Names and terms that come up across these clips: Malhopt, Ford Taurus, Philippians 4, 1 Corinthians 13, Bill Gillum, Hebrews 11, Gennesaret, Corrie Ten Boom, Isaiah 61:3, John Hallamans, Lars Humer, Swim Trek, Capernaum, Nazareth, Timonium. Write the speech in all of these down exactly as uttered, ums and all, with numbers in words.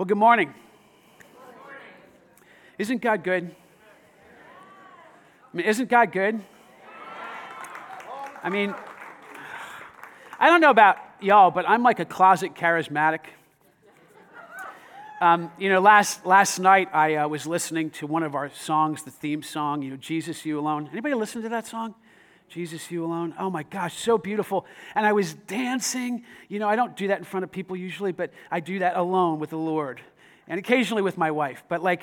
Well, good morning. Good morning. Isn't God good? I mean, isn't God good? I mean, I don't know about y'all, but I'm like a closet charismatic. Um, you know, last last night I uh, was listening to one of our songs, the theme song, you know, Jesus, You Alone. Anybody listen to that song? Jesus, You Alone. Oh my gosh, so beautiful. And I was dancing. You know, I don't do that in front of people usually, but I do that alone with the Lord and occasionally with my wife. But like,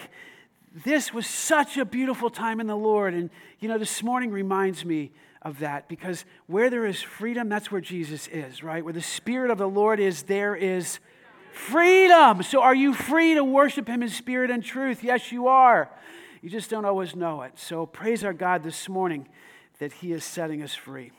this was such a beautiful time in the Lord. And, you know, this morning reminds me of that because where there is freedom, that's where Jesus is, right? Where the Spirit of the Lord is, there is freedom. So are you free to worship Him in spirit and truth? Yes, you are. You just don't always know it. So praise our God this morning that He is setting us free.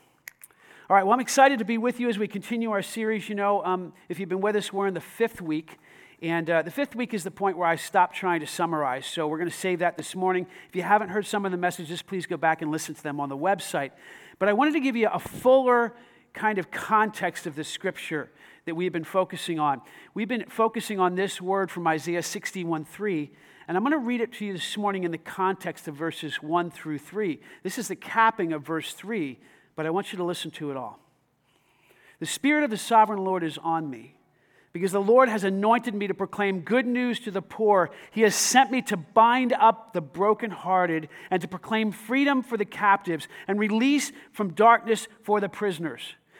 All right, well, I'm excited to be with you as we continue our series. You know, um, if you've been with us, we're in the fifth week. And uh, the fifth week is the point where I stop trying to summarize. So we're going to save that this morning. If you haven't heard some of the messages, please go back and listen to them on the website. But I wanted to give you a fuller kind of context of the scripture that we've been focusing on. We've been focusing on this word from Isaiah sixty-one three, and I'm going to read it to you this morning in the context of verses one through three. This is the capping of verse three, but I want you to listen to it all. The Spirit of the Sovereign Lord is on me, because the Lord has anointed me to proclaim good news to the poor. He has sent me to bind up the brokenhearted and to proclaim freedom for the captives and release from darkness for the prisoners,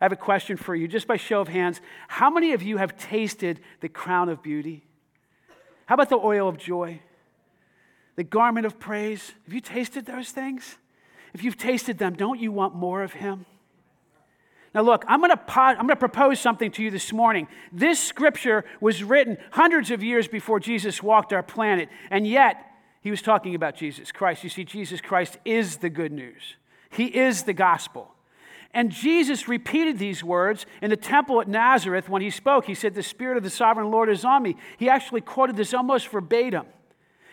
I have a question for you, just by show of hands. How many of you have tasted the crown of beauty? How about the oil of joy? The garment of praise? Have you tasted those things? If you've tasted them, don't you want more of Him? Now look, I'm going to pod, I'm going to propose something to you this morning. This scripture was written hundreds of years before Jesus walked our planet, and yet He was talking about Jesus Christ. You see, Jesus Christ is the good news. He is the gospel. And Jesus repeated these words in the temple at Nazareth when He spoke. He said, "The Spirit of the Sovereign Lord is on me." He actually quoted this almost verbatim.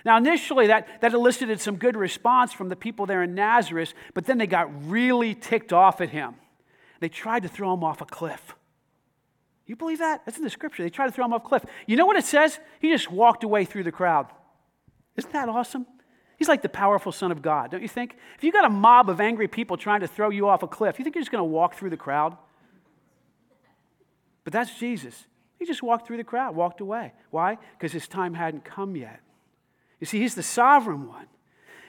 Now, initially, that, that elicited some good response from the people there in Nazareth, but then they got really ticked off at Him. They tried to throw Him off a cliff. You believe that? That's in the scripture. They tried to throw Him off a cliff. You know what it says? He just walked away through the crowd. Isn't that awesome? He's like the powerful Son of God, don't you think? If you got a mob of angry people trying to throw you off a cliff, you think you're just going to walk through the crowd? But that's Jesus. He just walked through the crowd, walked away. Why? Because His time hadn't come yet. You see, He's the sovereign one.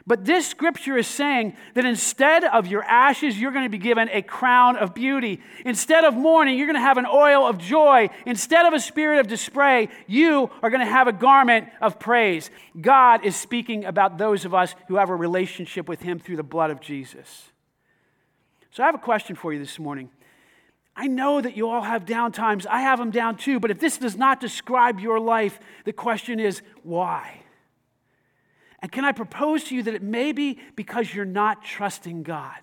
But this scripture is saying that instead of your ashes, you're going to be given a crown of beauty. Instead of mourning, you're going to have an oil of joy. Instead of a spirit of display, you are going to have a garment of praise. God is speaking about those of us who have a relationship with Him through the blood of Jesus. So I have a question for you this morning. I know that you all have down times. I have them down too. But if this does not describe your life, the question is, why? And can I propose to you that it may be because you're not trusting God?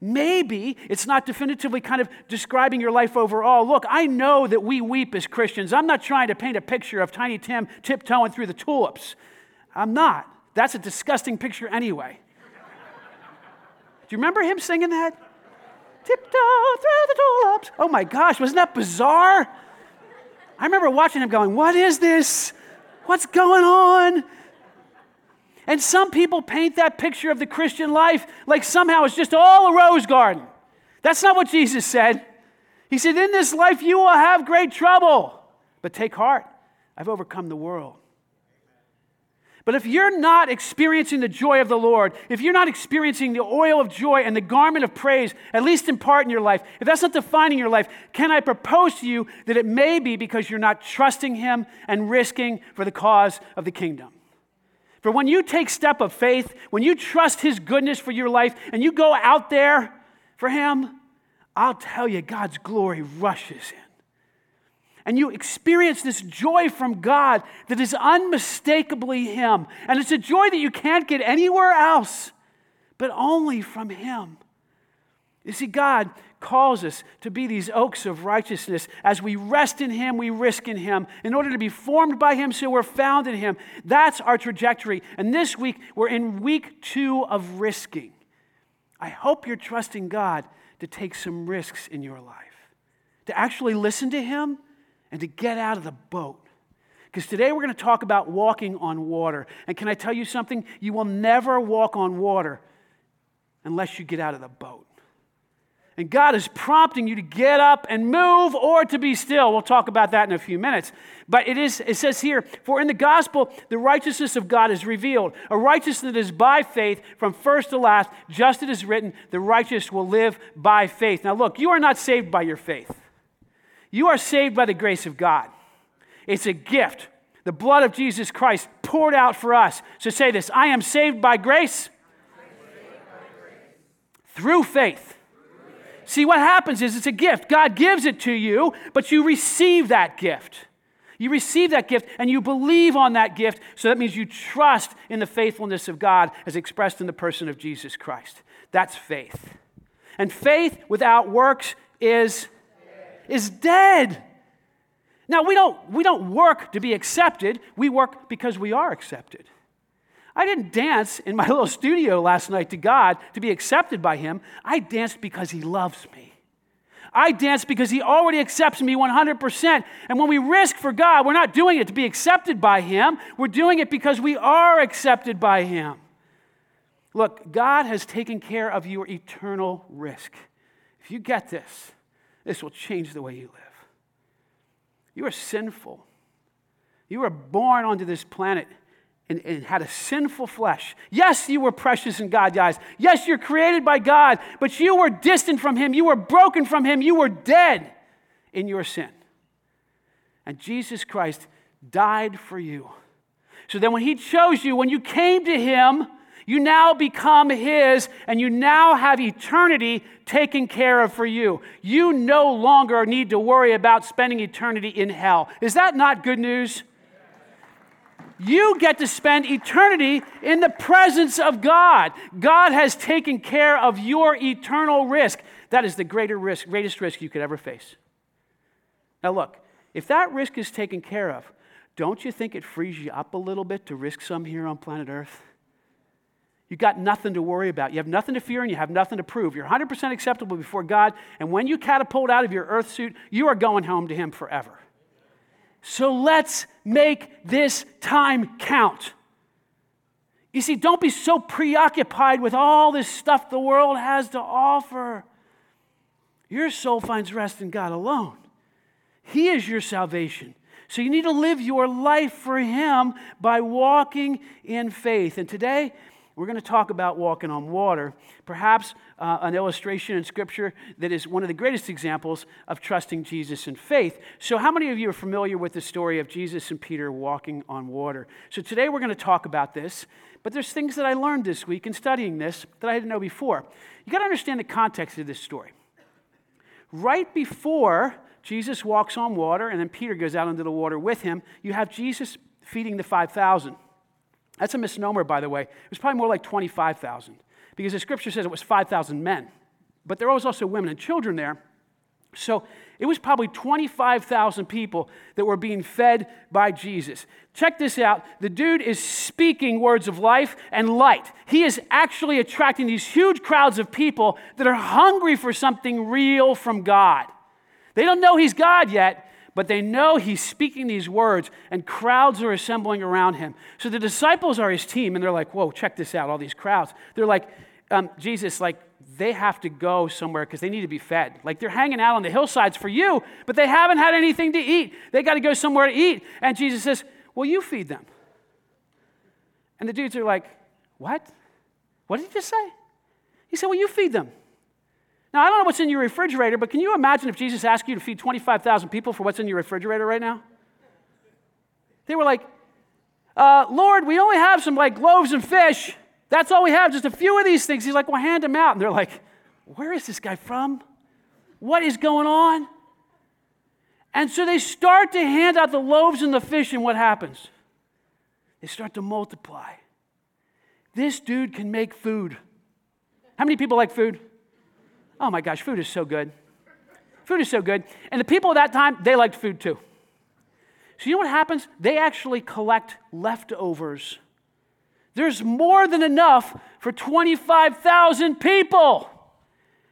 Maybe it's not definitively kind of describing your life overall. Look, I know that we weep as Christians. I'm not trying to paint a picture of Tiny Tim tiptoeing through the tulips. I'm not. That's a disgusting picture anyway. Do you remember him singing that? Tiptoe through the tulips. Oh my gosh, wasn't that bizarre? I remember watching him going, what is this? What's going on? And some people paint that picture of the Christian life like somehow it's just all a rose garden. That's not what Jesus said. He said, in this life you will have great trouble, but take heart, I've overcome the world. But if you're not experiencing the joy of the Lord, if you're not experiencing the oil of joy and the garment of praise, at least in part in your life, if that's not defining your life, can I propose to you that it may be because you're not trusting Him and risking for the cause of the kingdom? For when you take step of faith, when you trust His goodness for your life, and you go out there for Him, I'll tell you, God's glory rushes in. and you experience this joy from God that is unmistakably Him. And it's a joy that you can't get anywhere else, but only from Him. You see, God calls us to be these oaks of righteousness. As we rest in Him, we risk in Him, in order to be formed by Him so we're found in Him. That's our trajectory. And this week, we're in week two of risking. I hope you're trusting God to take some risks in your life, to actually listen to Him and to get out of the boat. Because today we're going to talk about walking on water. And can I tell you something? You will never walk on water unless you get out of the boat. And God is prompting you to get up and move, or to be still. We'll talk about that in a few minutes. But it is, it says here, for in the gospel, the righteousness of God is revealed, a righteousness that is by faith from first to last, just as it is written, the righteous will live by faith. Now look, you are not saved by your faith. You are saved by the grace of God. It's a gift. The blood of Jesus Christ poured out for us. So say this, I am saved by grace, saved by grace. Through faith. See, what happens is it's a gift. God gives it to you, but you receive that gift. You receive that gift and you believe on that gift. So that means you trust in the faithfulness of God as expressed in the person of Jesus Christ. That's faith. And faith without works is, is dead. Now, we don't, we don't work to be accepted. We work because we are accepted. I didn't dance in my little studio last night to God to be accepted by Him. I danced because He loves me. I danced because He already accepts me one hundred percent. And when we risk for God, we're not doing it to be accepted by Him. We're doing it because we are accepted by Him. Look, God has taken care of your eternal risk. If you get this, this will change the way you live. You are sinful. You were born onto this planet And, and had a sinful flesh. Yes, you were precious in God's eyes. Yes, you're created by God, but you were distant from Him. You were broken from Him. You were dead in your sin. And Jesus Christ died for you. So then when He chose you, when you came to Him, you now become His, and you now have eternity taken care of for you. You no longer need to worry about spending eternity in hell. Is that not good news? You get to spend eternity in the presence of God. God has taken care of your eternal risk. That is the greater risk, greatest risk you could ever face. Now look, if that risk is taken care of, don't you think it frees you up a little bit to risk some here on planet Earth? You've got nothing to worry about. You have nothing to fear and you have nothing to prove. You're one hundred percent acceptable before God. And when you catapult out of your earth suit, you are going home to Him forever. So let's make this time count. You see, don't be so preoccupied with all this stuff the world has to offer. Your soul finds rest in God alone. He is your salvation. So you need to live your life for Him by walking in faith. And today, we're going to talk about walking on water, perhaps uh, an illustration in Scripture that is one of the greatest examples of trusting Jesus in faith. So how many of you are familiar with the story of Jesus and Peter walking on water? So today we're going to talk about this, but there's things that I learned this week in studying this that I didn't know before. You got to understand the context of this story. Right before Jesus walks on water and then Peter goes out into the water with Him, you have Jesus feeding the five thousand. That's a misnomer, by the way. It was probably more like twenty-five thousand, because the Scripture says it was five thousand men. But there was also women and children there. So it was probably twenty-five thousand people that were being fed by Jesus. Check this out. The dude is speaking words of life and light. He is actually attracting these huge crowds of people that are hungry for something real from God. They don't know He's God yet, but they know He's speaking these words, and crowds are assembling around Him. So the disciples are His team, and they're like, whoa, check this out, all these crowds. They're like, um, Jesus, like, they have to go somewhere because they need to be fed. Like, they're hanging out on the hillsides for you, but they haven't had anything to eat. They got to go somewhere to eat. And Jesus says, well, you feed them. And the dudes are like, what? What did He just say? He said, well, you feed them. Now, I don't know what's in your refrigerator, but can you imagine if Jesus asked you to feed twenty-five thousand people for what's in your refrigerator right now? They were like, uh, Lord, we only have some like loaves and fish. That's all we have, just a few of these things. He's like, well, hand them out. And they're like, where is this guy from? What is going on? And so they start to hand out the loaves and the fish, and what happens? They start to multiply. This dude can make food. How many people like food? Oh my gosh, food is so good. Food is so good. And the people of that time, they liked food too. So you know what happens? They actually collect leftovers. There's more than enough for twenty-five thousand people.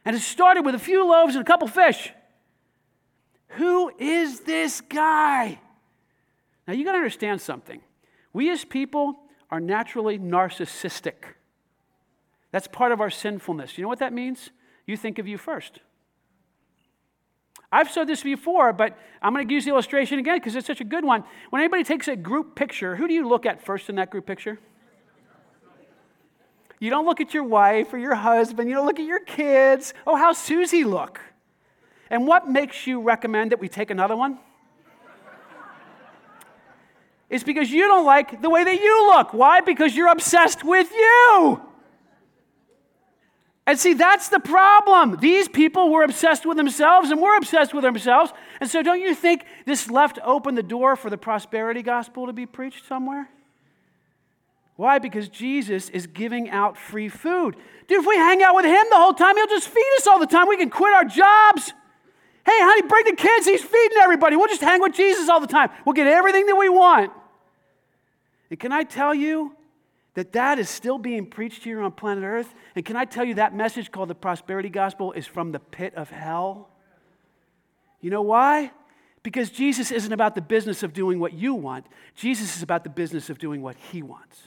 And it started with a few loaves and a couple fish. Who is this guy? Now you got to understand something. We as people are naturally narcissistic. That's part of our sinfulness. You know what that means? You think of you first. I've said this before, but I'm going to use the illustration again because it's such a good one. When anybody takes a group picture, who do you look at first in that group picture? You don't look at your wife or your husband. You don't look at your kids. Oh, how's Susie look? And what makes you recommend that we take another one? It's because you don't like the way that you look. Why? Because you're obsessed with you. And see, that's the problem. These people were obsessed with themselves, and we're obsessed with ourselves. And so don't you think this left open the door for the prosperity gospel to be preached somewhere? Why? Because Jesus is giving out free food. Dude, if we hang out with him the whole time, he'll just feed us all the time. We can quit our jobs. Hey, honey, bring the kids. He's feeding everybody. We'll just hang with Jesus all the time. We'll get everything that we want. And can I tell you, that that is still being preached here on planet Earth. And can I tell you that message called the prosperity gospel is from the pit of hell? You know why? Because Jesus isn't about the business of doing what you want. Jesus is about the business of doing what he wants.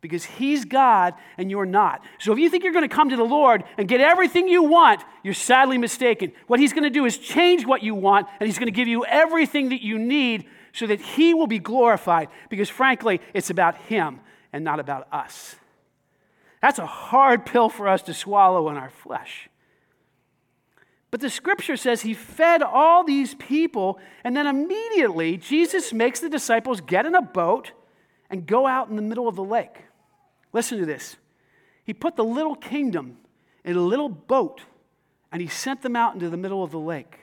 Because he's God and you're not. So if you think you're going to come to the Lord and get everything you want, you're sadly mistaken. What he's going to do is change what you want, and he's going to give you everything that you need so that he will be glorified. Because frankly, it's about him and not about us. That's a hard pill for us to swallow in our flesh. But the scripture says he fed all these people, and then immediately Jesus makes the disciples get in a boat and go out in the middle of the lake. Listen to this. He put the little kingdom in a little boat, and he sent them out into the middle of the lake.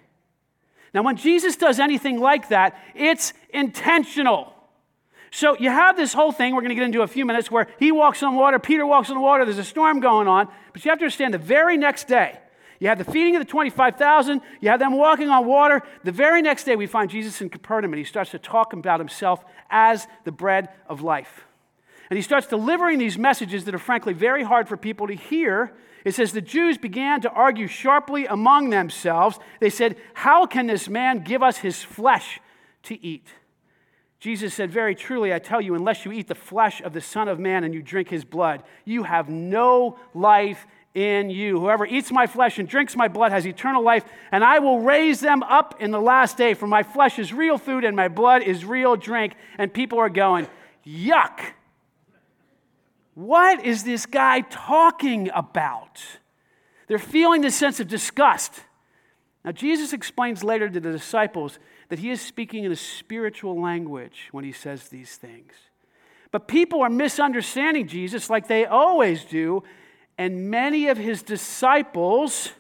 Now, when Jesus does anything like that, it's intentional. So you have this whole thing we're going to get into in a few minutes where he walks on water, Peter walks on water, there's a storm going on. But you have to understand the very next day, you have the feeding of the twenty-five thousand, you have them walking on water. The very next day we find Jesus in Capernaum, and he starts to talk about himself as the bread of life. And he starts delivering these messages that are frankly very hard for people to hear. It says, the Jews began to argue sharply among themselves. They said, how can this man give us his flesh to eat? Jesus said, very truly, I tell you, unless you eat the flesh of the Son of Man and you drink his blood, you have no life in you. Whoever eats my flesh and drinks my blood has eternal life, and I will raise them up in the last day, for my flesh is real food and my blood is real drink. And people are going, yuck. What is this guy talking about? They're feeling this sense of disgust. Now, Jesus explains later to the disciples that he is speaking in a spiritual language when he says these things. But people are misunderstanding Jesus like they always do, and many of his disciples,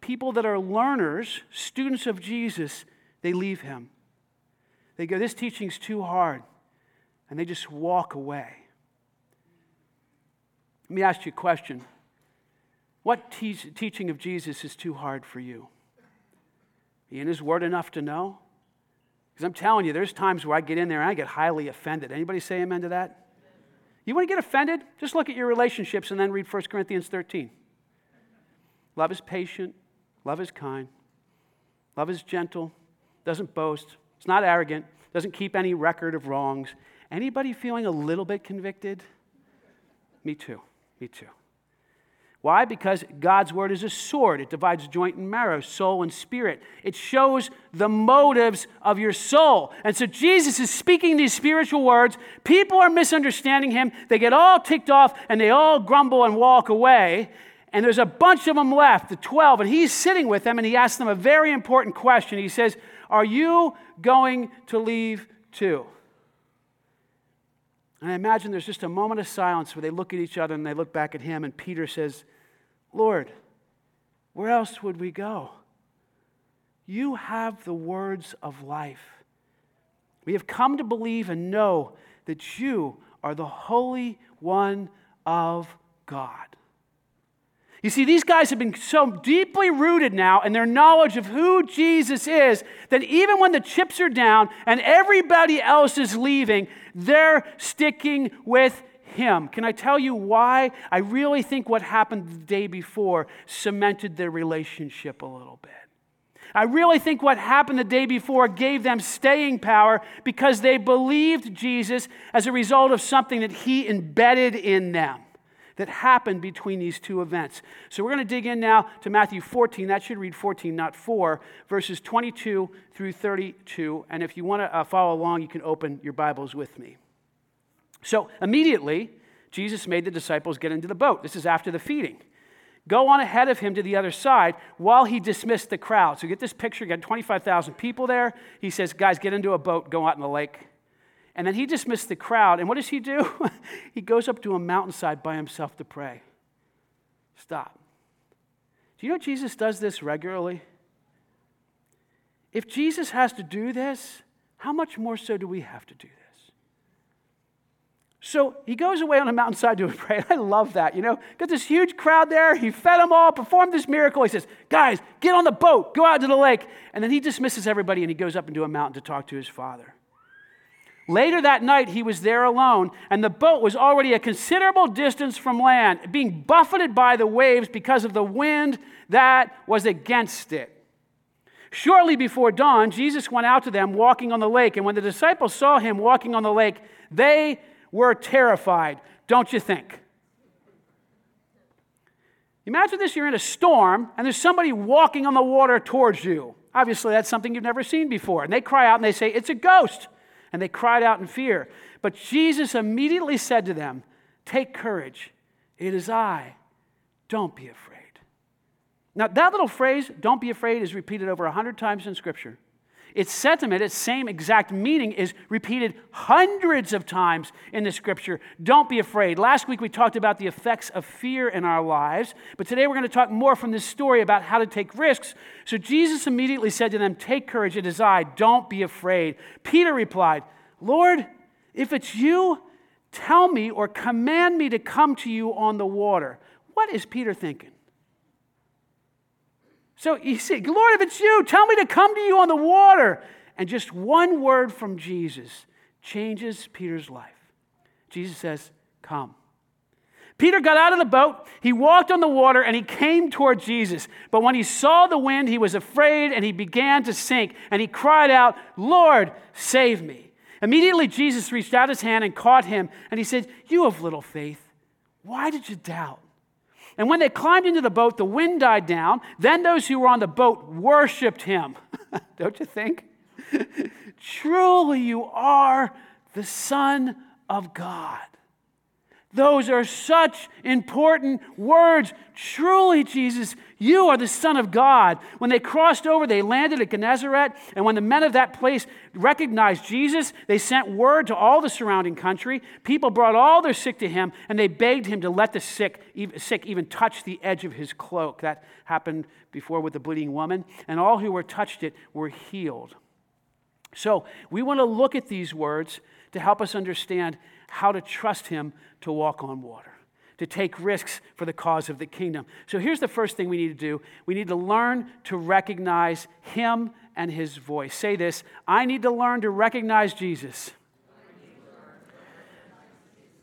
people that are learners, students of Jesus, they leave him. They go, this teaching's too hard, and they just walk away. Let me ask you a question. What te- teaching of Jesus is too hard for you? He in his word enough to know? Because I'm telling you, there's times where I get in there and I get highly offended. Anybody say amen to that? You want to get offended? Just look at your relationships and then read First Corinthians thirteen. Love is patient. Love is kind. Love is gentle. Doesn't boast. It's not arrogant. Doesn't keep any record of wrongs. Anybody feeling a little bit convicted? Me too. Me too. Why? Because God's word is a sword. It divides joint and marrow, soul and spirit. It shows the motives of your soul. And so Jesus is speaking these spiritual words. People are misunderstanding him. They get all ticked off, and they all grumble and walk away. And there's a bunch of them left, the twelve, and he's sitting with them, and he asks them a very important question. He says, are you going to leave too? And I imagine there's just a moment of silence where they look at each other and they look back at him, and Peter says, Lord, where else would we go? you have the words of life. We have come to believe and know that you are the Holy One of God. You see, these guys have been so deeply rooted now in their knowledge of who Jesus is that even when the chips are down and everybody else is leaving, they're sticking with him. Can I tell you why? I really think what happened the day before cemented their relationship a little bit. I really think what happened the day before gave them staying power because they believed Jesus as a result of something that he embedded in them that happened between these two events. So we're going to dig in now to Matthew fourteen. That should read fourteen, not four, verses twenty-two through thirty-two. And if you want to uh, follow along, you can open your Bibles with me. So immediately, Jesus made the disciples get into the boat. This is after the feeding. Go on ahead of him to the other side while he dismissed the crowd. So get this picture. You got twenty-five thousand people there. He says, guys, get into a boat, go out in the lake. And then he dismissed the crowd. And what does he do? He goes up to a mountainside by himself to pray. Stop. Do you know Jesus does this regularly? If Jesus has to do this, how much more so do we have to do this? So he goes away on a mountainside to pray. I love that, you know. Got this huge crowd there. He fed them all, performed this miracle. He says, guys, get on the boat, go out to the lake. And then he dismisses everybody and he goes up into a mountain to talk to his Father. Later that night, he was there alone, and the boat was already a considerable distance from land, being buffeted by the waves because of the wind that was against it. Shortly before dawn, Jesus went out to them walking on the lake, and when the disciples saw him walking on the lake, they were terrified, don't you think? Imagine this, you're in a storm, and there's somebody walking on the water towards you. Obviously, that's something you've never seen before, and they cry out and they say, it's a ghost. And they cried out in fear. But Jesus immediately said to them, take courage, it is I, don't be afraid. Now that little phrase, don't be afraid, is repeated over one hundred times in Scripture. Its sentiment, its same exact meaning, is repeated hundreds of times in the Scripture. Don't be afraid. Last week we talked about the effects of fear in our lives, but today we're going to talk more from this story about how to take risks. So Jesus immediately said to them, take courage, it is I, don't be afraid. Peter replied, Lord, if it's you, tell me or command me to come to you on the water. What is Peter thinking? So he said, Lord, if it's you, tell me to come to you on the water. And just one word from Jesus changes Peter's life. Jesus says, come. Peter got out of the boat, he walked on the water, and he came toward Jesus. But when he saw the wind, he was afraid, and he began to sink. And he cried out, Lord, save me. Immediately Jesus reached out his hand and caught him. And he said, you of little faith, why did you doubt? And when they climbed into the boat, the wind died down. Then those who were on the boat worshiped him. Don't you think? Truly you are the Son of God. Those are such important words. Truly, Jesus, you are the Son of God. When they crossed over, they landed at Gennesaret, and when the men of that place recognized Jesus, they sent word to all the surrounding country. People brought all their sick to him, and they begged him to let the sick sick even touch the edge of his cloak. That happened before with the bleeding woman, and all who were touched it were healed. So we want to look at these words to help us understand how to trust him to walk on water, to take risks for the cause of the kingdom. So here's the first thing we need to do. We need to learn to recognize him and his voice. Say this, I need to learn to recognize Jesus.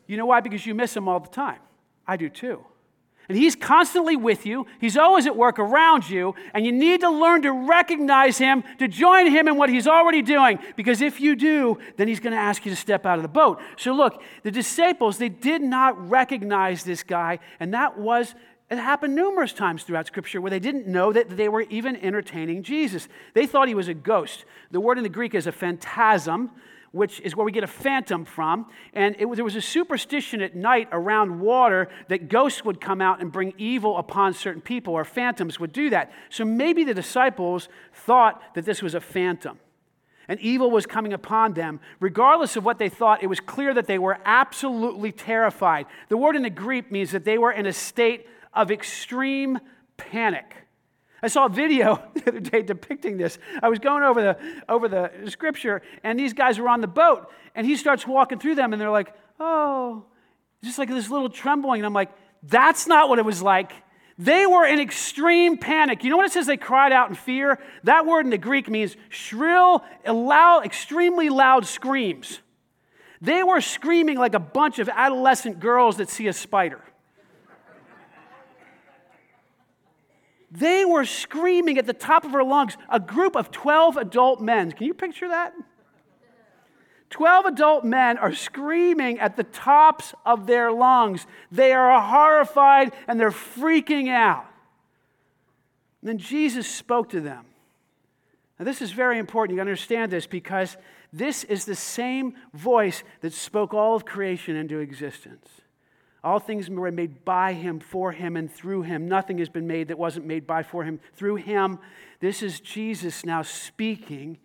You know why? Because you miss him all the time. I do too. And he's constantly with you. He's always at work around you. And you need to learn to recognize him, to join him in what he's already doing. Because if you do, then he's going to ask you to step out of the boat. So look, the disciples, they did not recognize this guy. And that was, it happened numerous times throughout Scripture where they didn't know that they were even entertaining Jesus. They thought he was a ghost. The word in the Greek is a phantasm, which is where we get a phantom from. And it, there was a superstition at night around water that ghosts would come out and bring evil upon certain people, or phantoms would do that. So maybe the disciples thought that this was a phantom, and evil was coming upon them. Regardless of what they thought, it was clear that they were absolutely terrified. The word in the Greek means that they were in a state of extreme panic. I saw a video the other day depicting this. I was going over the over the scripture, and these guys were on the boat, and he starts walking through them, and they're like, oh, just like this little trembling. And I'm like, that's not what it was like. They were in extreme panic. You know what it says they cried out in fear? That word in the Greek means shrill, loud, extremely loud screams. They were screaming like a bunch of adolescent girls that see a spider. They were screaming at the top of her lungs, a group of twelve adult men. Can you picture that? twelve adult men are screaming at the tops of their lungs. They are horrified and they're freaking out. And then Jesus spoke to them. Now, this is very important. You understand this because this is the same voice that spoke all of creation into existence. All things were made by him, for him, and through him. Nothing has been made that wasn't made by, for him, through him. This is Jesus now speaking,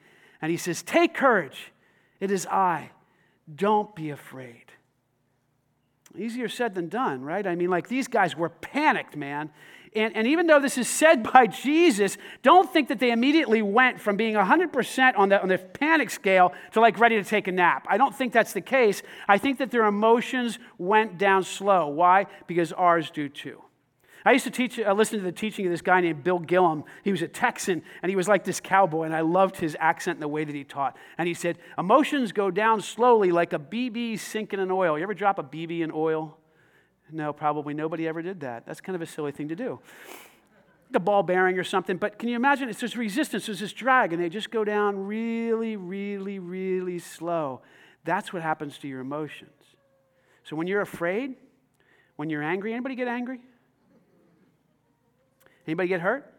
and he says, take courage. It is I. Don't be afraid. Easier said than done, right? I mean, like, these guys were panicked, man. And, and even though this is said by Jesus, don't think that they immediately went from being one hundred percent on the, on the panic scale to like ready to take a nap. I don't think that's the case. I think that their emotions went down slow. Why? Because ours do too. I used to teach, uh, listen to the teaching of this guy named Bill Gillum. He was a Texan, and he was like this cowboy, and I loved his accent and the way that he taught. And he said, emotions go down slowly like a B B sinking in oil. You ever drop a B B in oil? No, probably nobody ever did that. That's kind of a silly thing to do. The ball bearing or something, but can you imagine? It's this resistance, there's this drag, and they just go down really, really, really slow. That's what happens to your emotions. So when you're afraid, when you're angry, anybody get angry? Anybody get hurt?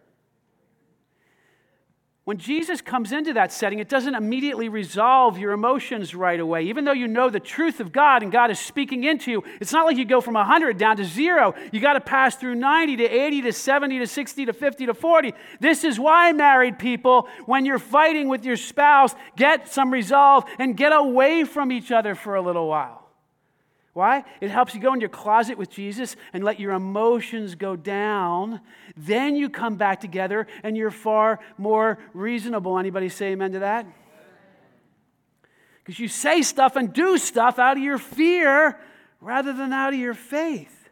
When Jesus comes into that setting, it doesn't immediately resolve your emotions right away. Even though you know the truth of God and God is speaking into you, it's not like you go from one hundred down to zero. You got to pass through ninety to eighty to seventy to sixty to fifty to forty. This is why, married people, when you're fighting with your spouse, get some resolve and get away from each other for a little while. Why? It helps you go in your closet with Jesus and let your emotions go down. Then you come back together and you're far more reasonable. Anybody say amen to that? Because you say stuff and do stuff out of your fear rather than out of your faith.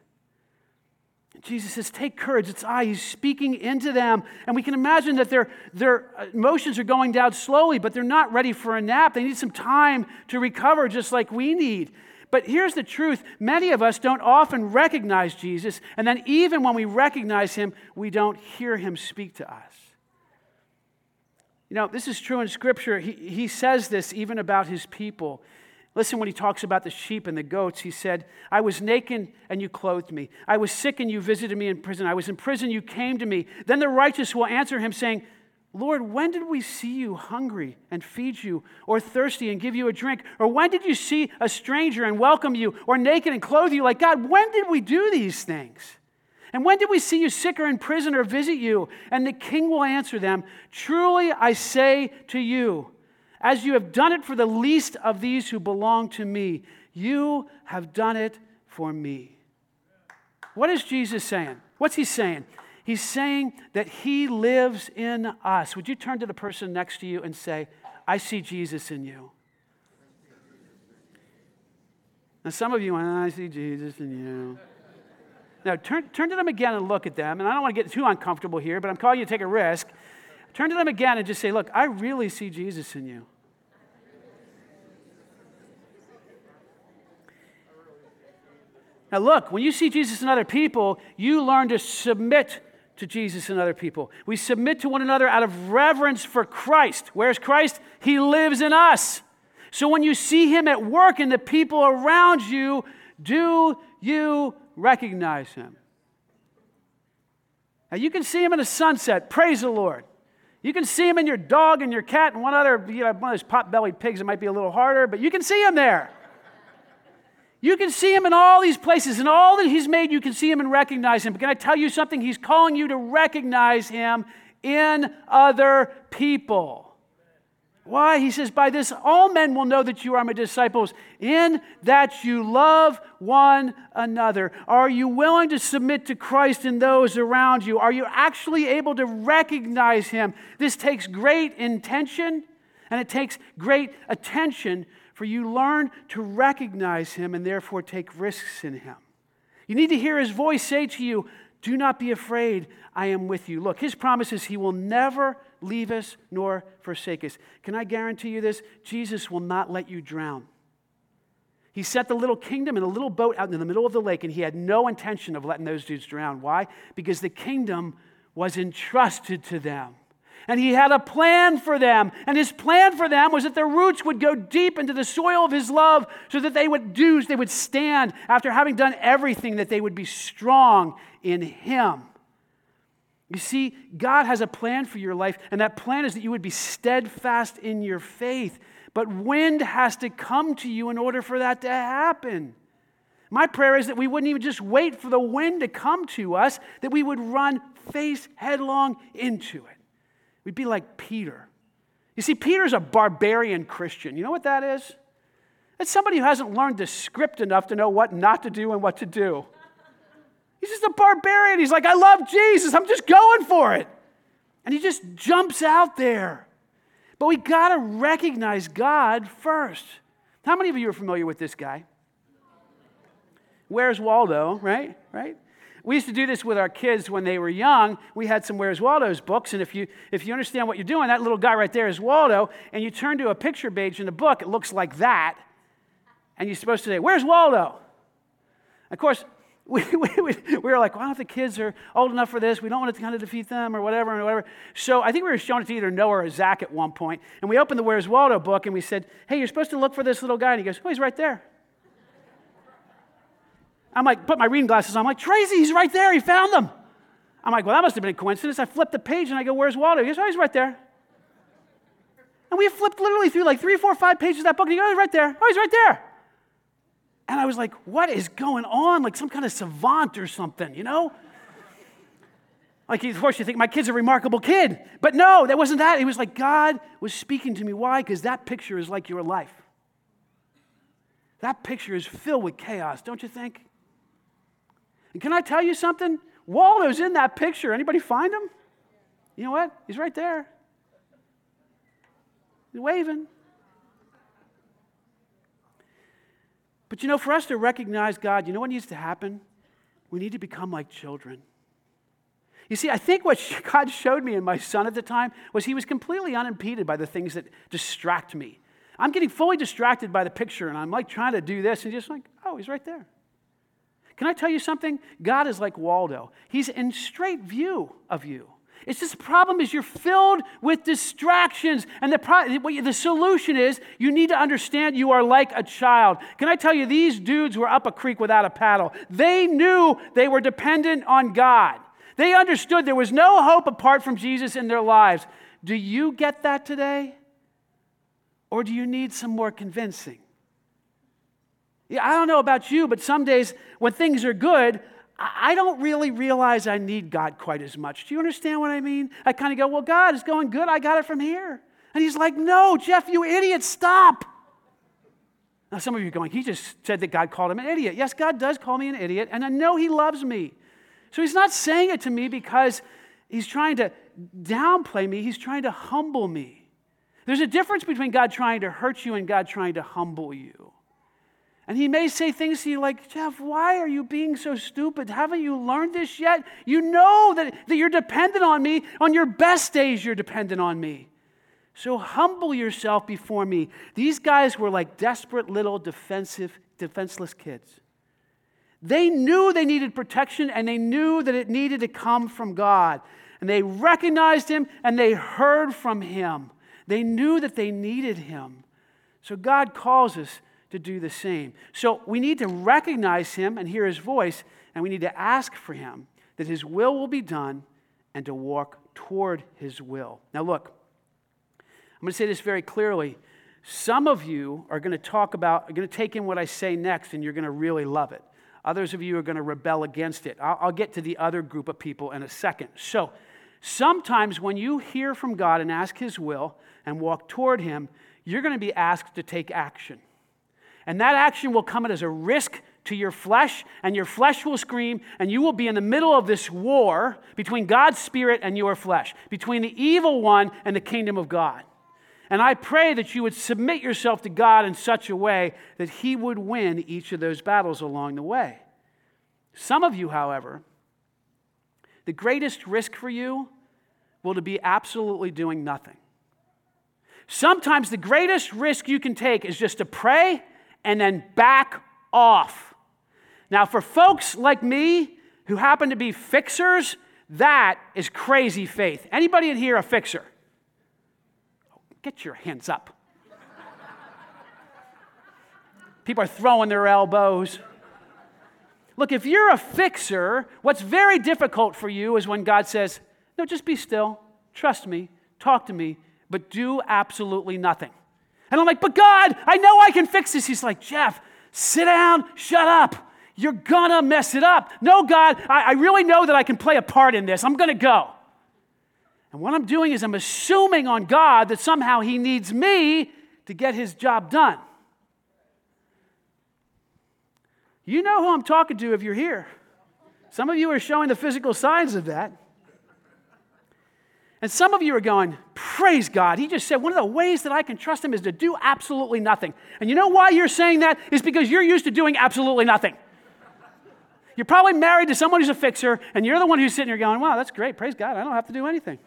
Jesus says, take courage, it's I. He's speaking into them. And we can imagine that their, their emotions are going down slowly, but they're not ready for a nap. They need some time to recover just like we need. But here's the truth. Many of us don't often recognize Jesus, and then even when we recognize him, we don't hear him speak to us. You know, this is true in Scripture. He, he says this even about his people. Listen when he talks about the sheep and the goats. He said, I was naked and you clothed me. I was sick and you visited me in prison. I was in prison, you came to me. Then the righteous will answer him saying, Lord, when did we see you hungry and feed you, or thirsty and give you a drink? Or when did you see a stranger and welcome you, or naked and clothe you? Like, God, when did we do these things? And when did we see you sick or in prison or visit you? And the king will answer them, truly I say to you, as you have done it for the least of these who belong to me, you have done it for me. What is Jesus saying? What's he saying? He's saying that he lives in us. Would you turn to the person next to you and say, I see Jesus in you. Now some of you, I see Jesus in you. Now turn, turn to them again and look at them. And I don't want to get too uncomfortable here, but I'm calling you to take a risk. Turn to them again and just say, look, I really see Jesus in you. Now look, when you see Jesus in other people, you learn to submit to Jesus and other people. We submit to one another out of reverence for Christ. Where's Christ? He lives in us. So when you see him at work in the people around you, do you recognize him? Now you can see him in a sunset. Praise the Lord. You can see him in your dog and your cat and one other, you know, one of those pot-bellied pigs. It might be a little harder, but you can see him there. You can see him in all these places, and all that he's made, you can see him and recognize him. But can I tell you something? He's calling you to recognize him in other people. Why? He says, by this all men will know that you are my disciples, in that you love one another. Are you willing to submit to Christ and those around you? Are you actually able to recognize him? This takes great intention, and it takes great attention, for you learn to recognize him and therefore take risks in him. You need to hear his voice say to you, do not be afraid, I am with you. Look, his promise is he will never leave us nor forsake us. Can I guarantee you this? Jesus will not let you drown. He set the little kingdom in a little boat out in the middle of the lake, and he had no intention of letting those dudes drown. Why? Because the kingdom was entrusted to them. And he had a plan for them. And his plan for them was that their roots would go deep into the soil of his love, so that they would do, they would stand after having done everything, that they would be strong in him. You see, God has a plan for your life, and that plan is that you would be steadfast in your faith. But wind has to come to you in order for that to happen. My prayer is that we wouldn't even just wait for the wind to come to us, that we would run face headlong into it. We'd be like Peter. You see, Peter's a barbarian Christian. You know what that is? That's somebody who hasn't learned the script enough to know what not to do and what to do. He's just a barbarian. He's like, I love Jesus. I'm just going for it. And he just jumps out there. But we got to recognize God first. How many of you are familiar with this guy? Where's Waldo, right? Right? We used to do this with our kids when they were young. We had some Where's Waldo's books, and if you if you understand what you're doing, that little guy right there is Waldo, and you turn to a picture page in the book, it looks like that, and you're supposed to say, where's Waldo? Of course, we, we, we were like, well, I don't know if the kids are old enough for this. We don't want to kind of defeat them or whatever and whatever. So I think we were showing it to either Noah or Zach at one point, and we opened the Where's Waldo book, and we said, hey, you're supposed to look for this little guy, and he goes, oh, he's right there. I'm like, put my reading glasses on. I'm like, Tracy, he's right there. He found them. I'm like, well, that must have been a coincidence. I flipped the page and I go, where's Waldo? He goes, oh, he's right there. And we flipped literally through like three, four, five pages of that book. And he goes, oh, he's right there. Oh, he's right there. And I was like, what is going on? Like some kind of savant or something, you know? Like, of course, you think my kid's a remarkable kid. But no, that wasn't that. It was like God was speaking to me. Why? Because that picture is like your life. That picture is filled with chaos, don't you think? And can I tell you something? Waldo's in that picture. Anybody find him? You know what? He's right there. He's waving. But you know, for us to recognize God, you know what needs to happen? We need to become like children. You see, I think what God showed me in my son at the time was he was completely unimpeded by the things that distract me. I'm getting fully distracted by the picture, and I'm like trying to do this, and just like, oh, he's right there. Can I tell you something? God is like Waldo. He's in straight view of you. It's just the problem is you're filled with distractions. And the, pro- the solution is you need to understand you are like a child. Can I tell you, these dudes were up a creek without a paddle. They knew they were dependent on God. They understood there was no hope apart from Jesus in their lives. Do you get that today? Or do you need some more convincing? Yeah, I don't know about you, but some days when things are good, I don't really realize I need God quite as much. Do you understand what I mean? I kind of go, well, God, it's going good. I got it from here. And he's like, no, Jeff, you idiot, stop. Now, some of you are going, he just said that God called him an idiot. Yes, God does call me an idiot, and I know he loves me. So he's not saying it to me because he's trying to downplay me. He's trying to humble me. There's a difference between God trying to hurt you and God trying to humble you. And he may say things to you like, Jeff, why are you being so stupid? Haven't you learned this yet? You know that, that you're dependent on me. On your best days, you're dependent on me. So humble yourself before me. These guys were like desperate little defensive, defenseless kids. They knew they needed protection, and they knew that it needed to come from God. And they recognized him, and they heard from him. They knew that they needed him. So God calls us to do the same. So we need to recognize him and hear his voice, and we need to ask for him that his will will be done and to walk toward his will. Now look, I'm going to say this very clearly. Some of you are going to talk about, are going to take in what I say next, and you're going to really love it. Others of you are going to rebel against it. I'll, I'll get to the other group of people in a second. So Sometimes when you hear from God and ask His will and walk toward Him, you're going to be asked to take action. And that action will come as a risk to your flesh, and your flesh will scream, and you will be in the middle of this war between God's Spirit and your flesh, between the evil one and the kingdom of God. And I pray that you would submit yourself to God in such a way that He would win each of those battles along the way. Some of you, however, the greatest risk for you will to be absolutely doing nothing. Sometimes the greatest risk you can take is just to pray and then back off. Now, for folks like me who happen to be fixers, that is crazy faith. Anybody in here a fixer? Get your hands up. People are throwing their elbows. Look, if you're a fixer, what's very difficult for you is when God says, no, just be still, trust me, talk to me, but do absolutely nothing. And I'm like, but God, I know I can fix this. He's like, Jeff, sit down, shut up. You're gonna mess it up. No, God, I, I really know that I can play a part in this. I'm gonna go. And what I'm doing is I'm assuming on God that somehow He needs me to get His job done. You know who I'm talking to if you're here. Some of you are showing the physical signs of that. And some of you are going, praise God. He just said one of the ways that I can trust Him is to do absolutely nothing. And you know why you're saying that? Is because you're used to doing absolutely nothing. You're probably married to someone who's a fixer, and you're the one who's sitting here going, wow, that's great. Praise God. I don't have to do anything.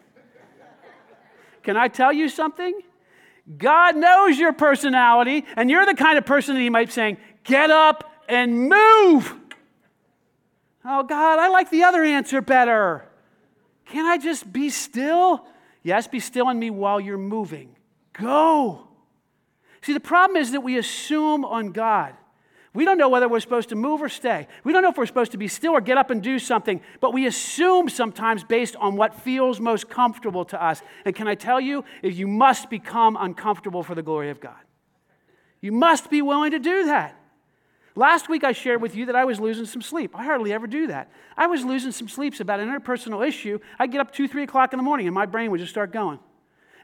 Can I tell you something? God knows your personality, and you're the kind of person that He might be saying, get up and move. Oh, God, I like the other answer better. Can I just be still? Yes, be still in me while you're moving. Go. See, the problem is that we assume on God. We don't know whether we're supposed to move or stay. We don't know if we're supposed to be still or get up and do something, but we assume sometimes based on what feels most comfortable to us. And can I tell you, if you must become uncomfortable for the glory of God. You must be willing to do that. Last week I shared with you that I was losing some sleep. I hardly ever do that. I was losing some sleeps about an interpersonal issue. I'd get up two, three o'clock in the morning and my brain would just start going.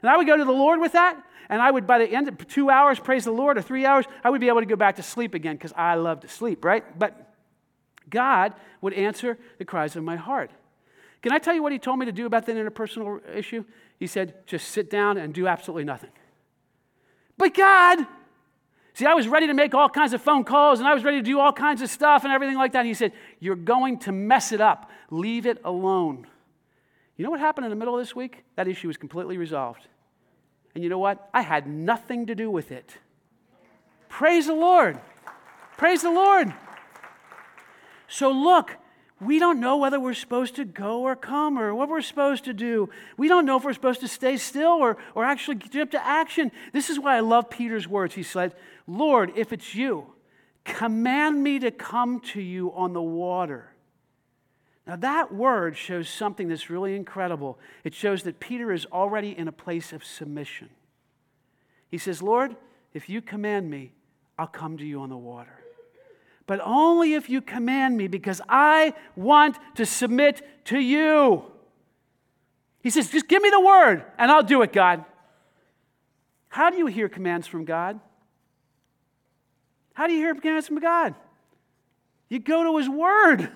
And I would go to the Lord with that, and I would, by the end of two hours, praise the Lord, or three hours, I would be able to go back to sleep again because I love to sleep, right? But God would answer the cries of my heart. Can I tell you what He told me to do about that interpersonal issue? He said, just sit down and do absolutely nothing. But God... See, I was ready to make all kinds of phone calls, and I was ready to do all kinds of stuff and everything like that. And He said, you're going to mess it up. Leave it alone. You know what happened in the middle of this week? That issue was completely resolved. And you know what? I had nothing to do with it. Praise the Lord. Praise the Lord. So look, we don't know whether we're supposed to go or come or what we're supposed to do. We don't know if we're supposed to stay still or, or actually get up to action. This is why I love Peter's words. He said, Lord, if it's you, command me to come to you on the water. Now that word shows something that's really incredible. It shows that Peter is already in a place of submission. He says, Lord, if you command me, I'll come to you on the water. But only if you command me, because I want to submit to you. He says, just give me the word, and I'll do it, God. How do you hear commands from God? How do you hear commands from God? You go to His word.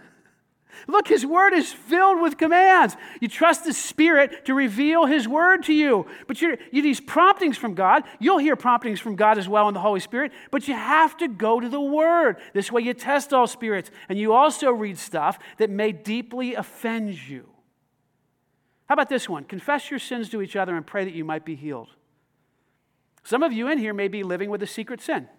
Look, His word is filled with commands. You trust the Spirit to reveal His word to you. But you need promptings from God. You'll hear promptings from God as well in the Holy Spirit. But you have to go to the word. This way you test all spirits. And you also read stuff that may deeply offend you. How about this one? Confess your sins to each other and pray that you might be healed. Some of you in here may be living with a secret sin.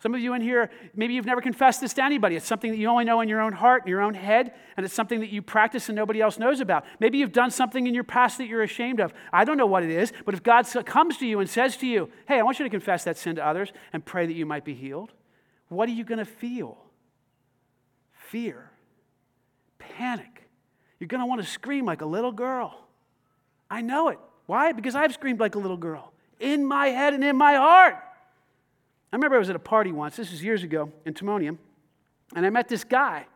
Some of you in here, maybe you've never confessed this to anybody. It's something that you only know in your own heart, in your own head, and it's something that you practice and nobody else knows about. Maybe you've done something in your past that you're ashamed of. I don't know what it is, but if God comes to you and says to you, hey, I want you to confess that sin to others and pray that you might be healed, what are you going to feel? Fear. Panic. You're going to want to scream like a little girl. I know it. Why? Because I've screamed like a little girl in my head and in my heart. I remember I was at a party once, this was years ago, in Timonium, and I met this guy.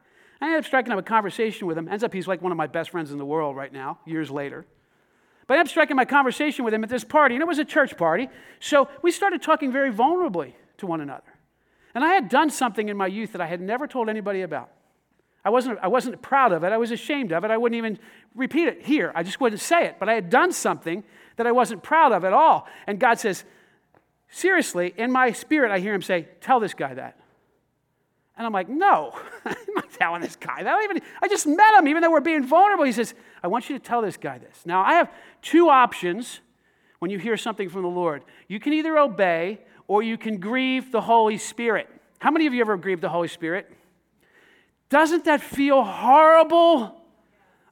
I ended up striking up a conversation with him. Ends up he's like one of my best friends in the world right now, years later. But I ended up striking my conversation with him at this party, and it was a church party. So we started talking very vulnerably to one another. And I had done something in my youth that I had never told anybody about. I wasn't, I wasn't proud of it. I was ashamed of it. I wouldn't even repeat it here. I just wouldn't say it. But I had done something that I wasn't proud of at all. And God says, seriously, in my spirit, I hear him say, tell this guy that. And I'm like, no, I'm not telling this guy that. I, even, I just met him, even though we're being vulnerable. He says, I want you to tell this guy this. Now, I have two options when you hear something from the Lord. You can either obey or you can grieve the Holy Spirit. How many of you ever grieved the Holy Spirit? Doesn't that feel horrible?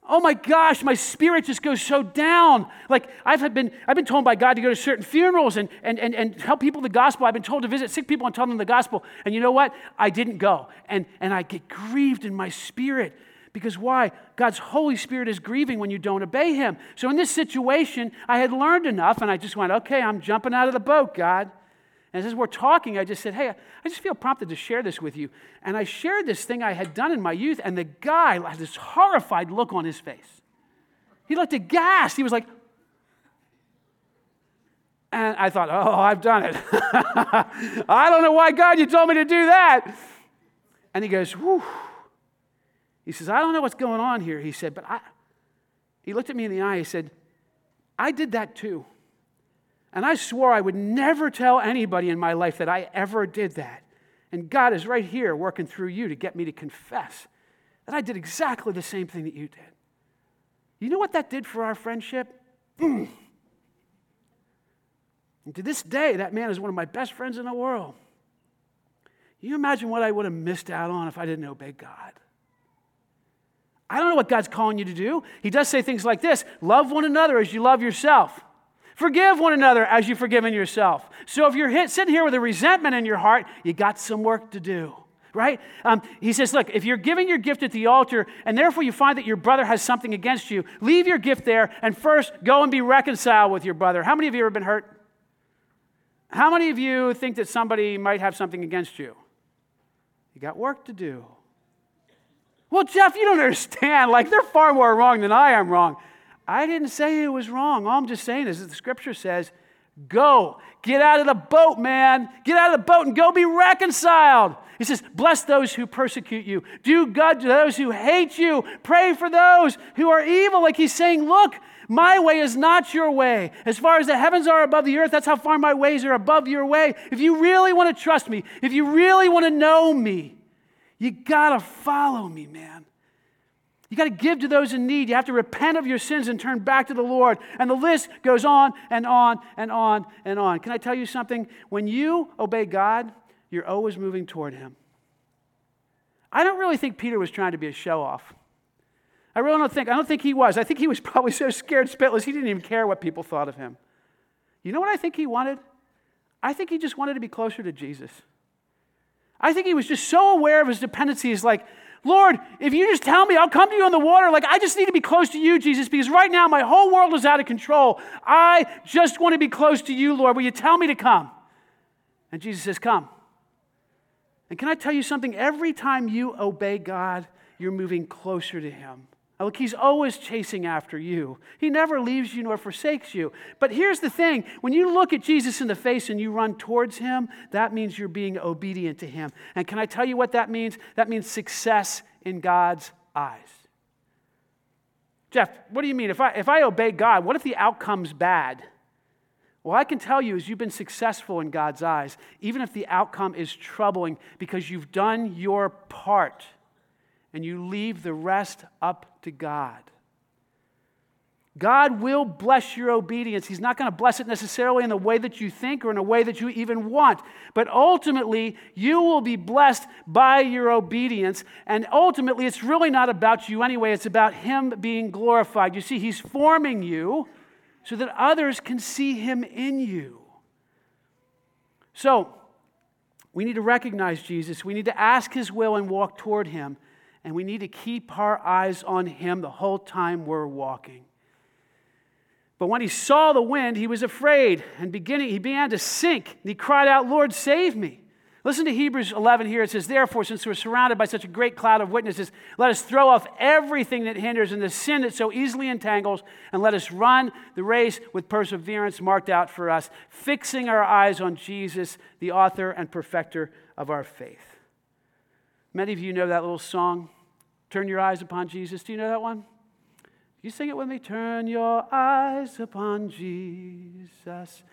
Oh my gosh, my spirit just goes so down. Like I've been I've been told by God to go to certain funerals and, and, and, and tell people the gospel. I've been told to visit sick people and tell them the gospel. And you know what? I didn't go. And, and I get grieved in my spirit. Because why? God's Holy Spirit is grieving when you don't obey him. So in this situation, I had learned enough and I just went, okay, I'm jumping out of the boat, God. And as we're talking, I just said, hey, I just feel prompted to share this with you. And I shared this thing I had done in my youth, and the guy had this horrified look on his face. He looked aghast. He was like, and I thought, oh, I've done it. I don't know why, God, you told me to do that. And he goes, whew. He says, I don't know what's going on here, he said, but I, he looked at me in the eye. He said, I did that too. And I swore I would never tell anybody in my life that I ever did that. And God is right here working through you to get me to confess that I did exactly the same thing that you did. You know what that did for our friendship? Mm. And to this day, that man is one of my best friends in the world. Can you imagine what I would have missed out on if I didn't obey God? I don't know what God's calling you to do. He does say things like this, love one another as you love yourself. Forgive one another as you've forgiven yourself. So if you're hit, sitting here with a resentment in your heart, you got some work to do, right? Um, he says, look, if you're giving your gift at the altar and therefore you find that your brother has something against you, leave your gift there and first go and be reconciled with your brother. How many of you have ever been hurt? How many of you think that somebody might have something against you? You got work to do. Well, Jeff, you don't understand. Like, they're far more wrong than I am wrong. I didn't say it was wrong. All I'm just saying is that the scripture says, go, get out of the boat, man. Get out of the boat and go be reconciled. He says, bless those who persecute you. Do good to those who hate you. Pray for those who are evil. Like he's saying, look, my way is not your way. As far as the heavens are above the earth, that's how far my ways are above your way. If you really want to trust me, if you really want to know me, you got to follow me, man. You got to give to those in need. You have to repent of your sins and turn back to the Lord. And the list goes on and on and on and on. Can I tell you something? When you obey God, you're always moving toward him. I don't really think Peter was trying to be a show-off. I really don't think, I don't think he was. I think he was probably so scared spitless, he didn't even care what people thought of him. You know what I think he wanted? I think he just wanted to be closer to Jesus. I think he was just so aware of his dependency. He's like, Lord, if you just tell me, I'll come to you on the water. Like, I just need to be close to you, Jesus, because right now my whole world is out of control. I just want to be close to you, Lord. Will you tell me to come? And Jesus says, come. And can I tell you something? Every time you obey God, you're moving closer to him. Now, look, he's always chasing after you. He never leaves you nor forsakes you. But here's the thing. When you look at Jesus in the face and you run towards him, that means you're being obedient to him. And can I tell you what that means? That means success in God's eyes. Jeff, what do you mean? If I, if I obey God, what if the outcome's bad? Well, I can tell you is you've been successful in God's eyes, even if the outcome is troubling, because you've done your part. And you leave the rest up to God. God will bless your obedience. He's not going to bless it necessarily in the way that you think or in a way that you even want. But ultimately, you will be blessed by your obedience. And ultimately, it's really not about you anyway. It's about him being glorified. You see, he's forming you so that others can see him in you. So, we need to recognize Jesus. We need to ask his will and walk toward him. And we need to keep our eyes on him the whole time we're walking. But when he saw the wind, he was afraid, and beginning, he began to sink. And he cried out, Lord, save me. Listen to Hebrews eleven here. It says, therefore, since we're surrounded by such a great cloud of witnesses, let us throw off everything that hinders and the sin that so easily entangles, and let us run the race with perseverance marked out for us, fixing our eyes on Jesus, the author and perfecter of our faith. Many of you know that little song, Turn Your Eyes Upon Jesus. Do you know that one? You sing it with me. Turn your eyes upon Jesus.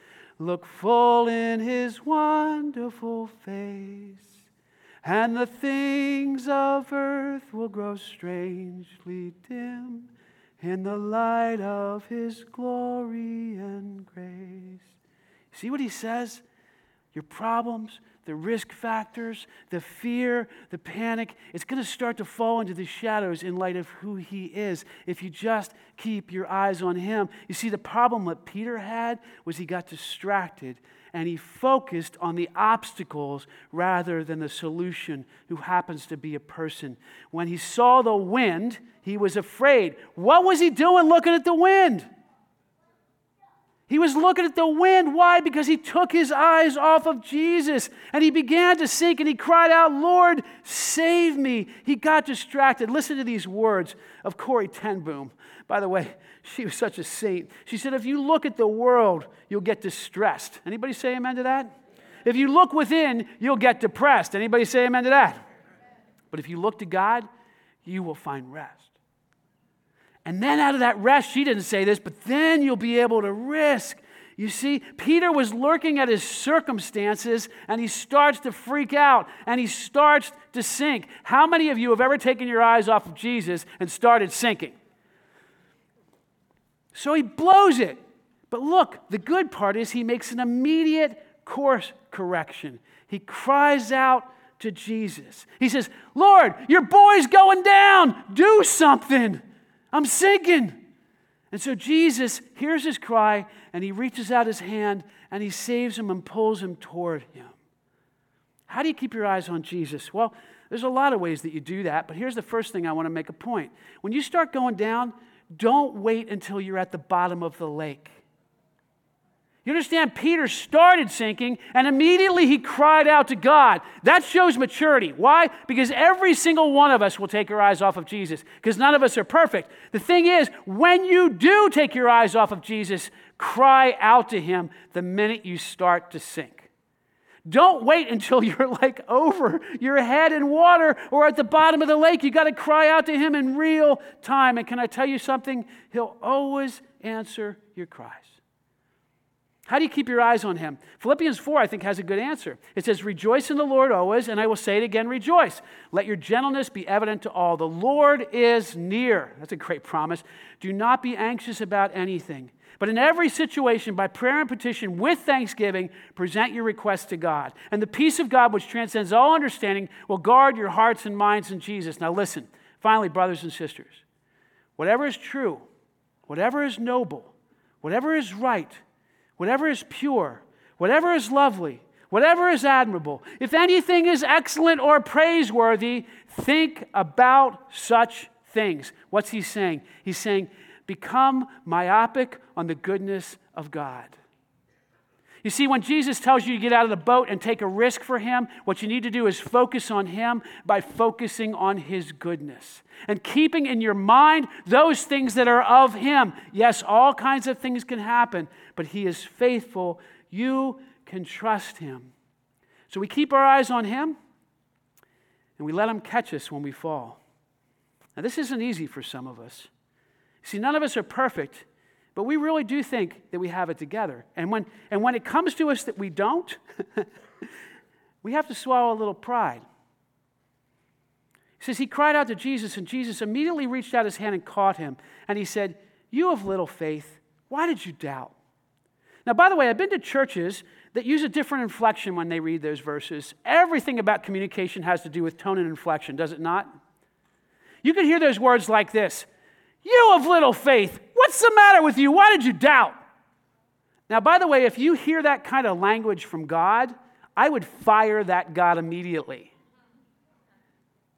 Look full in his wonderful face, and the things of earth will grow strangely dim in the light of his glory and grace. See what he says? Your problems, the risk factors, the fear, the panic, it's going to start to fall into the shadows in light of who he is if you just keep your eyes on him. You see, the problem that Peter had was he got distracted and he focused on the obstacles rather than the solution, who happens to be a person. When he saw the wind, he was afraid. What was he doing looking at the wind? He was looking at the wind. Why? Because he took his eyes off of Jesus and he began to sink and he cried out, Lord, save me. He got distracted. Listen to these words of Corrie Ten Boom. By the way, she was such a saint. She said, if you look at the world, you'll get distressed. Anybody say amen to that? If you look within, you'll get depressed. Anybody say amen to that? But if you look to God, you will find rest. And then out of that rest, she didn't say this, but then you'll be able to risk. You see, Peter was lurking at his circumstances, and he starts to freak out, and he starts to sink. How many of you have ever taken your eyes off of Jesus and started sinking? So he blows it. But look, the good part is he makes an immediate course correction. He cries out to Jesus. He says, Lord, your boy's going down. Do something. I'm sinking. And so Jesus hears his cry, and he reaches out his hand, and he saves him and pulls him toward him. How do you keep your eyes on Jesus? Well, there's a lot of ways that you do that, but here's the first thing I want to make a point. When you start going down, don't wait until you're at the bottom of the lake. You understand, Peter started sinking, and immediately he cried out to God. That shows maturity. Why? Because every single one of us will take our eyes off of Jesus, because none of us are perfect. The thing is, when you do take your eyes off of Jesus, cry out to him the minute you start to sink. Don't wait until you're like over your head in water or at the bottom of the lake. You got to cry out to him in real time. And can I tell you something? He'll always answer your cries. How do you keep your eyes on him? Philippians four, I think, has a good answer. It says, rejoice in the Lord always, and I will say it again, rejoice. Let your gentleness be evident to all. The Lord is near. That's a great promise. Do not be anxious about anything, but in every situation, by prayer and petition, with thanksgiving, present your requests to God. And the peace of God, which transcends all understanding, will guard your hearts and minds in Jesus. Now listen, finally, brothers and sisters, whatever is true, whatever is noble, whatever is right, whatever is pure, whatever is lovely, whatever is admirable, if anything is excellent or praiseworthy, think about such things. What's he saying? He's saying, become myopic on the goodness of God. You see, when Jesus tells you to get out of the boat and take a risk for him, what you need to do is focus on him by focusing on his goodness and keeping in your mind those things that are of him. Yes, all kinds of things can happen, but he is faithful. You can trust him. So we keep our eyes on him, and we let him catch us when we fall. Now, this isn't easy for some of us. See, none of us are perfect, but we really do think that we have it together. And when and when it comes to us that we don't, we have to swallow a little pride. He says, he cried out to Jesus, and Jesus immediately reached out his hand and caught him. And he said, you of little faith, why did you doubt? Now, by the way, I've been to churches that use a different inflection when they read those verses. Everything about communication has to do with tone and inflection, does it not? You can hear those words like this, you of little faith, what's the matter with you? Why did you doubt? Now, by the way, if you hear that kind of language from God, I would fire that God immediately.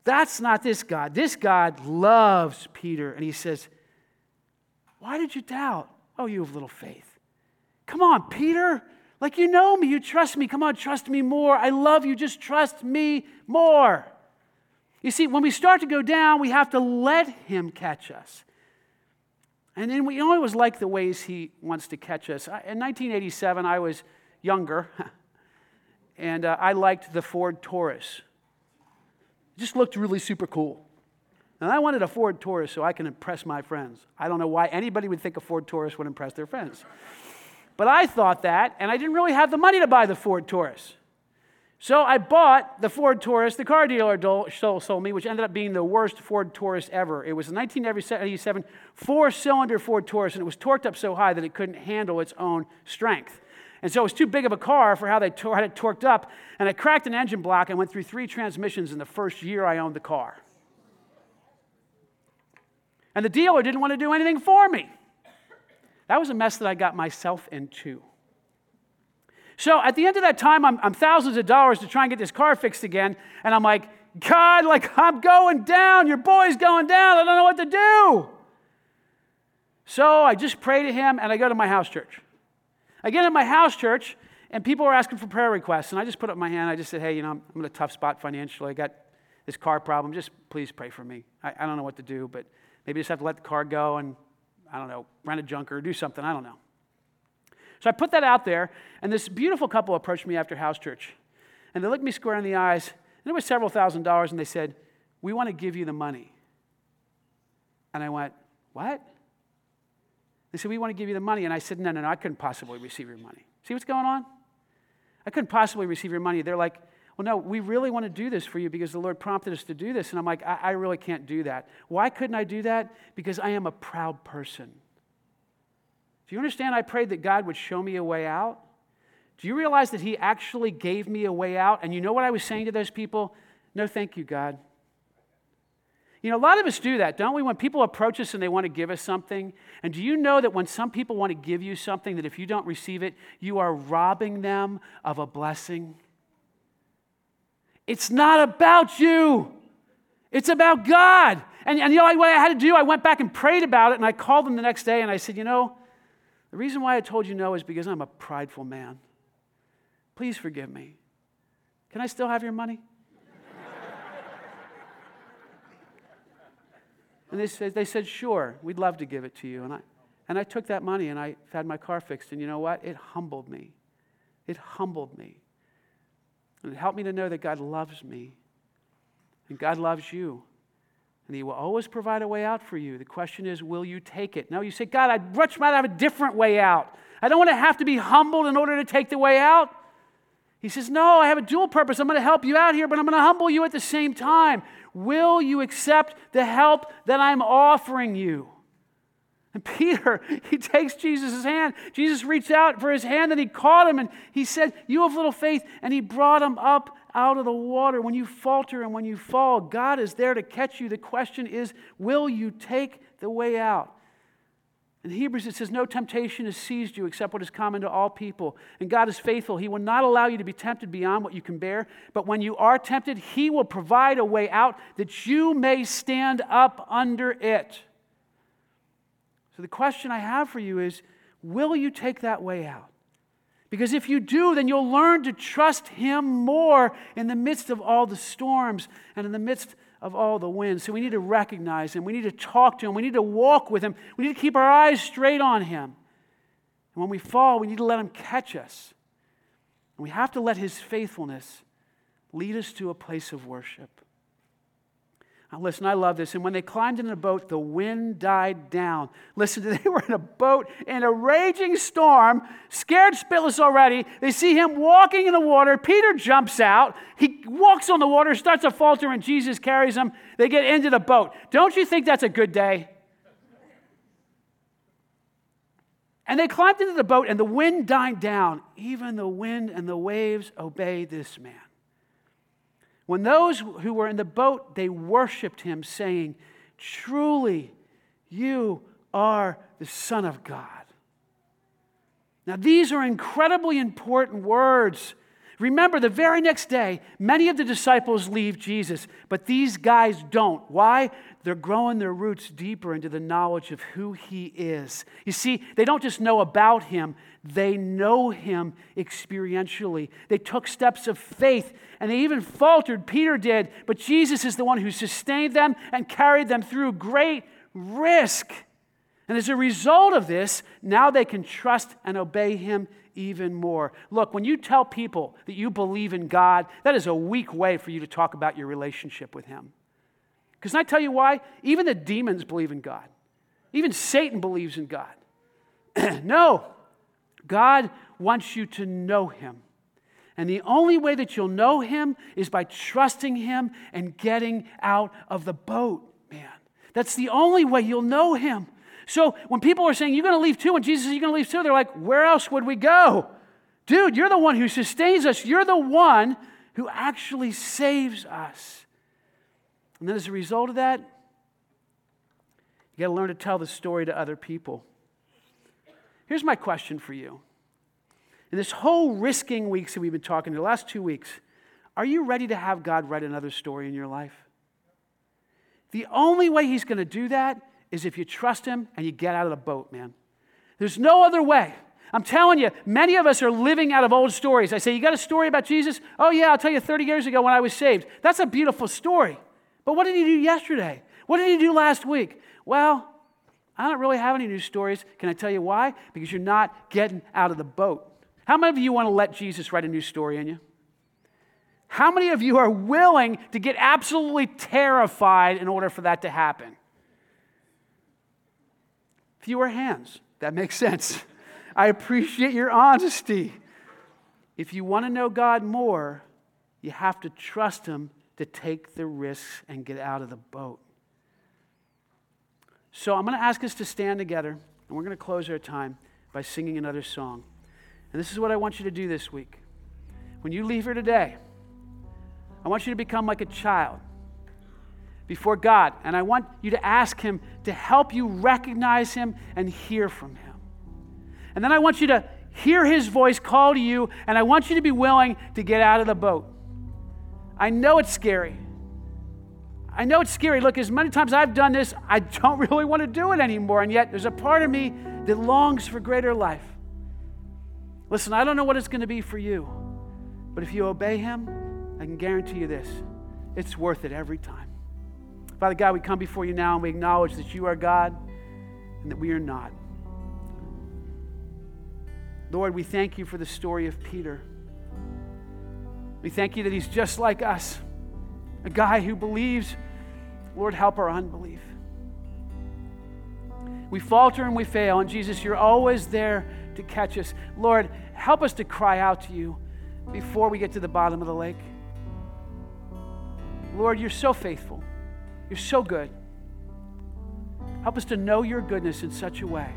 That's not this God. This God loves Peter, and he says, why did you doubt? Oh, you have little faith. Come on, Peter, Like, you know me, you trust me. Come on, trust me more. I love you, just trust me more. You see, when we start to go down, we have to let him catch us. And then we always like the ways he wants to catch us. In nineteen eighty-seven, I was younger, and uh, I liked the Ford Taurus. It just looked really super cool. And I wanted a Ford Taurus so I can impress my friends. I don't know why anybody would think a Ford Taurus would impress their friends. But I thought that, and I didn't really have the money to buy the Ford Taurus. So I bought the Ford Taurus, the car dealer sold me, which ended up being the worst Ford Taurus ever. It was a nineteen eighty-seven four-cylinder Ford Taurus, and it was torqued up so high that it couldn't handle its own strength. And so it was too big of a car for how they tor- had it torqued up, and I cracked an engine block and went through three transmissions in the first year I owned the car. And the dealer didn't want to do anything for me. That was a mess that I got myself into. So at the end of that time, I'm, I'm thousands of dollars to try and get this car fixed again. And I'm like, God, like I'm going down. Your boy's going down. I don't know what to do. So I just pray to him, and I go to my house church. I get in my house church, and people are asking for prayer requests. And I just put up my hand. I just said, hey, you know, I'm in a tough spot financially. I got this car problem. Just please pray for me. I, I don't know what to do, but maybe just have to let the car go and, I don't know, rent a junker or do something. I don't know. So I put that out there, and this beautiful couple approached me after house church. And they looked me square in the eyes, and it was several thousand dollars, and they said, we want to give you the money. And I went, what? They said, we want to give you the money. And I said, no, no, no, I couldn't possibly receive your money. See what's going on? I couldn't possibly receive your money. They're like, well, no, we really want to do this for you because the Lord prompted us to do this. And I'm like, I, I really can't do that. Why couldn't I do that? Because I am a proud person. Do you understand? I prayed that God would show me a way out. Do you realize that he actually gave me a way out? And you know what I was saying to those people? No, thank you, God. You know, a lot of us do that, don't we? When people approach us and they want to give us something. And do you know that when some people want to give you something, that if you don't receive it, you are robbing them of a blessing? It's not about you. It's about God. And, and you know what I had to do? I went back and prayed about it, and I called them the next day, and I said, you know, the reason why I told you no is because I'm a prideful man. Please forgive me. Can I still have your money? And they said, they said, sure, we'd love to give it to you. And I, and I took that money, and I had my car fixed. And you know what? It humbled me. It humbled me. And it helped me to know that God loves me. And God loves you. And he will always provide a way out for you. The question is, will you take it? Now you say, God, I'd much rather have a different way out. I don't want to have to be humbled in order to take the way out. He says, no, I have a dual purpose. I'm going to help you out here, but I'm going to humble you at the same time. Will you accept the help that I'm offering you? And Peter, he takes Jesus' hand. Jesus reached out for his hand, and he caught him, and he said, you have little faith, and he brought him up out of the water. When you falter and when you fall, God is there to catch you. The question is, will you take the way out? In Hebrews, it says, no temptation has seized you except what is common to all people. And God is faithful. He will not allow you to be tempted beyond what you can bear. But when you are tempted, he will provide a way out that you may stand up under it. So the question I have for you is, will you take that way out? Because if you do, then you'll learn to trust him more in the midst of all the storms and in the midst of all the winds. So we need to recognize him. We need to talk to him. We need to walk with him. We need to keep our eyes straight on him. And when we fall, we need to let him catch us. And we have to let his faithfulness lead us to a place of worship. Now listen, I love this. And when they climbed in a boat, the wind died down. Listen, they were in a boat in a raging storm, scared spitless already. They see him walking in the water. Peter jumps out. He walks on the water, starts to falter, and Jesus carries him. They get into the boat. Don't you think that's a good day? And they climbed into the boat, and the wind died down. Even the wind and the waves obey this man. When those who were in the boat, they worshiped him, saying, truly, you are the Son of God. Now, these are incredibly important words. Remember, the very next day, many of the disciples leave Jesus, but these guys don't. Why? They're growing their roots deeper into the knowledge of who he is. You see, they don't just know about him, they know him experientially. They took steps of faith, and they even faltered, Peter did, but Jesus is the one who sustained them and carried them through great risk. And as a result of this, now they can trust and obey him even more. Look, when you tell people that you believe in God, that is a weak way for you to talk about your relationship with him. Because I tell you why? Even the demons believe in God. Even Satan believes in God. No, God wants you to know him. And the only way that you'll know him is by trusting him and getting out of the boat, man. That's the only way you'll know him. So when people are saying, you're going to leave too, and Jesus says, you're going to leave too, they're like, where else would we go? Dude, you're the one who sustains us. You're the one who actually saves us. And then as a result of that, you got to learn to tell the story to other people. Here's my question for you. In this whole risking weeks that we've been talking, the last two weeks, are you ready to have God write another story in your life? The only way he's going to do that is if you trust him and you get out of the boat, man. There's no other way. I'm telling you, many of us are living out of old stories. I say, you got a story about Jesus? Oh yeah, I'll tell you thirty years ago when I was saved. That's a beautiful story. But what did he do yesterday? What did he do last week? Well, I don't really have any new stories. Can I tell you why? Because you're not getting out of the boat. How many of you want to let Jesus write a new story in you? How many of you are willing to get absolutely terrified in order for that to happen? Fewer hands. That makes sense. I appreciate your honesty. If you want to know God more, you have to trust him to take the risks and get out of the boat. So I'm going to ask us to stand together, and we're going to close our time by singing another song. And this is what I want you to do this week. When you leave here today, I want you to become like a child before God, and I want you to ask him to help you recognize him and hear from him. And then I want you to hear his voice call to you, and I want you to be willing to get out of the boat. I know it's scary. I know it's scary. Look, as many times I've done this, I don't really want to do it anymore, and yet there's a part of me that longs for greater life. Listen, I don't know what it's going to be for you, but if you obey him, I can guarantee you this, it's worth it every time. Father God, we come before you now and we acknowledge that you are God and that we are not. Lord, we thank you for the story of Peter. We thank you that he's just like us, a guy who believes. Lord, help our unbelief. We falter and we fail, and Jesus, you're always there to catch us. Lord, help us to cry out to you before we get to the bottom of the lake. Lord, you're so faithful. You're so good. Help us to know your goodness in such a way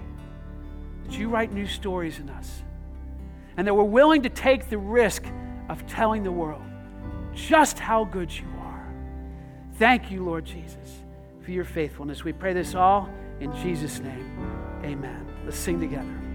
that you write new stories in us and that we're willing to take the risk of telling the world just how good you are. Thank you, Lord Jesus, for your faithfulness. We pray this all in Jesus' name. Amen. Let's sing together.